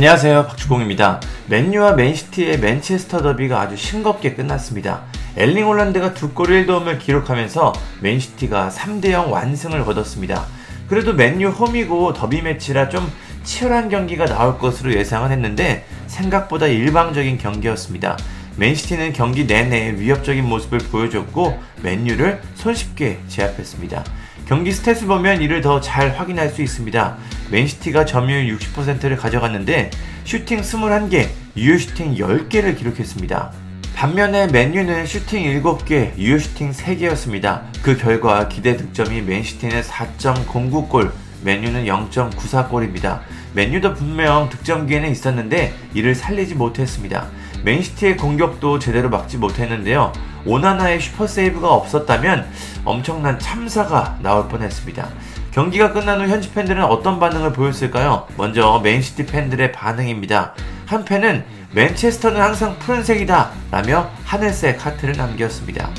안녕하세요, 박주공입니다. 맨유와 맨시티의 맨체스터 더비가 아주 싱겁게 끝났습니다. 엘링 홀란드가 2골 1도움을 기록하면서 맨시티가 3대0 완승을 거뒀습니다. 그래도 맨유 홈이고 더비 매치라 좀 치열한 경기가 나올 것으로 예상은 했는데 생각보다 일방적인 경기였습니다. 맨시티는 경기 내내 위협적인 모습을 보여줬고 맨유를 손쉽게 제압했습니다. 경기 스탯을 보면 이를 더 잘 확인할 수 있습니다. 맨시티가 점유율 60%를 가져갔는데 슈팅 21개, 유효슈팅 10개를 기록했습니다. 반면에 맨유는 슈팅 7개, 유효슈팅 3개였습니다. 그 결과 기대 득점이 맨시티는 4.09골, 맨유는 0.94골입니다. 맨유도 분명 득점 기회는 있었는데 이를 살리지 못했습니다. 맨시티의 공격도 제대로 막지 못했는데요. 오나나의 슈퍼세이브가 없었다면 엄청난 참사가 나올 뻔했습니다. 경기가 끝난 후 현지 팬들은 어떤 반응을 보였을까요? 먼저 맨시티 팬들의 반응입니다. 한 팬은 맨체스터는 항상 푸른색이다 라며 하늘색 하트를 남겼습니다.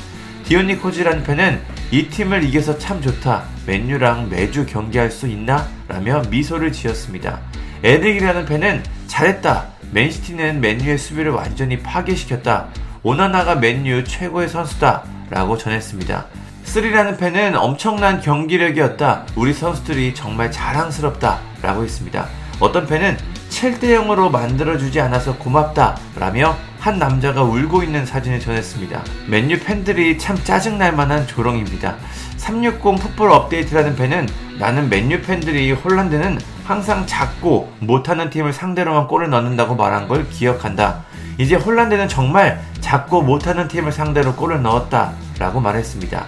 디오니코지라는 팬은 이 팀을 이겨서 참 좋다. 맨유랑 매주 경기할 수 있나? 라며 미소를 지었습니다. 에릭이라는 팬은 잘했다. 맨시티는 맨유의 수비를 완전히 파괴시켰다. 오나나가 맨유 최고의 선수다 라고 전했습니다. 3라는 팬은 엄청난 경기력이었다. 우리 선수들이 정말 자랑스럽다 라고 했습니다. 어떤 팬은 7대0으로 만들어주지 않아서 고맙다 라며 한 남자가 울고 있는 사진을 전했습니다. 맨유 팬들이 참 짜증날 만한 조롱입니다. 360 풋볼 업데이트라는 팬은 나는 맨유 팬들이 홀란드는 항상 작고 못하는 팀을 상대로만 골을 넣는다고 말한 걸 기억한다. 이제 홀란드는 정말 작고 못하는 팀을 상대로 골을 넣었다 라고 말했습니다.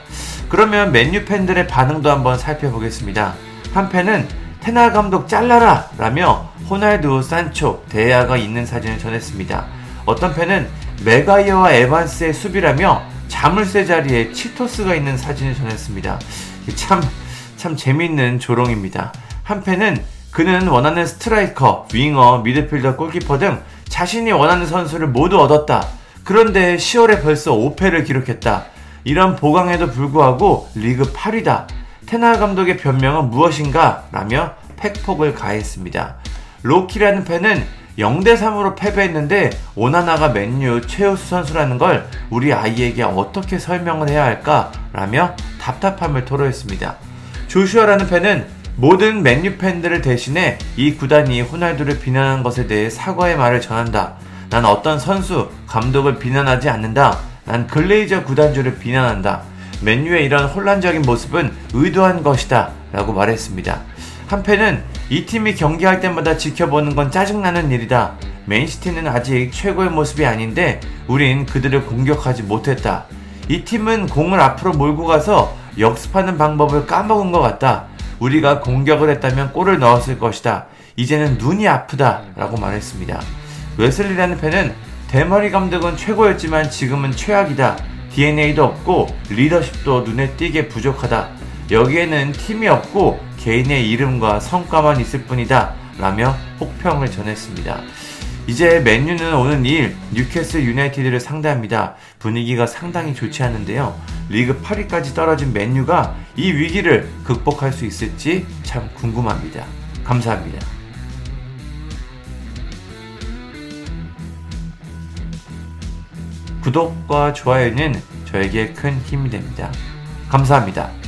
그러면 맨유 팬들의 반응도 한번 살펴보겠습니다. 한 팬은 테나 감독 잘라라 라며 호날두, 산초, 대야가 있는 사진을 전했습니다. 어떤 팬은 메가이어와 에반스의 수비라며 자물쇠 자리에 치토스가 있는 사진을 전했습니다. 참 재미있는 조롱입니다. 한 팬은 그는 원하는 스트라이커, 윙어, 미드필더, 골키퍼 등 자신이 원하는 선수를 모두 얻었다. 그런데 10월에 벌써 5패를 기록했다. 이런 보강에도 불구하고 리그 8위다. 테나 감독의 변명은 무엇인가? 라며 팩폭을 가했습니다. 로키라는 팬은 0대3으로 패배했는데 오나나가 맨유 최우수 선수라는 걸 우리 아이에게 어떻게 설명을 해야 할까? 라며 답답함을 토로했습니다. 조슈아라는 팬은 모든 맨유 팬들을 대신해 이 구단이 호날두를 비난한 것에 대해 사과의 말을 전한다. 난 어떤 선수, 감독을 비난하지 않는다. 난 글레이저 구단주를 비난한다. 맨유의 이런 혼란적인 모습은 의도한 것이다 라고 말했습니다. 한 팬은 이 팀이 경기할 때마다 지켜보는 건 짜증나는 일이다. 맨시티는 아직 최고의 모습이 아닌데 우린 그들을 공격하지 못했다. 이 팀은 공을 앞으로 몰고 가서 역습하는 방법을 까먹은 것 같다. 우리가 공격을 했다면 골을 넣었을 것이다. 이제는 눈이 아프다 라고 말했습니다. 웨슬리라는 팬은 대머리 감독은 최고였지만 지금은 최악이다. DNA도 없고 리더십도 눈에 띄게 부족하다. 여기에는 팀이 없고 개인의 이름과 성과만 있을 뿐이다 라며 혹평을 전했습니다. 이제 맨유는 오는 2일 뉴캐슬 유나이티드를 상대합니다. 분위기가 상당히 좋지 않은데요. 리그 8위까지 떨어진 맨유가 이 위기를 극복할 수 있을지 참 궁금합니다. 감사합니다. 구독과 좋아요는 저에게 큰 힘이 됩니다. 감사합니다.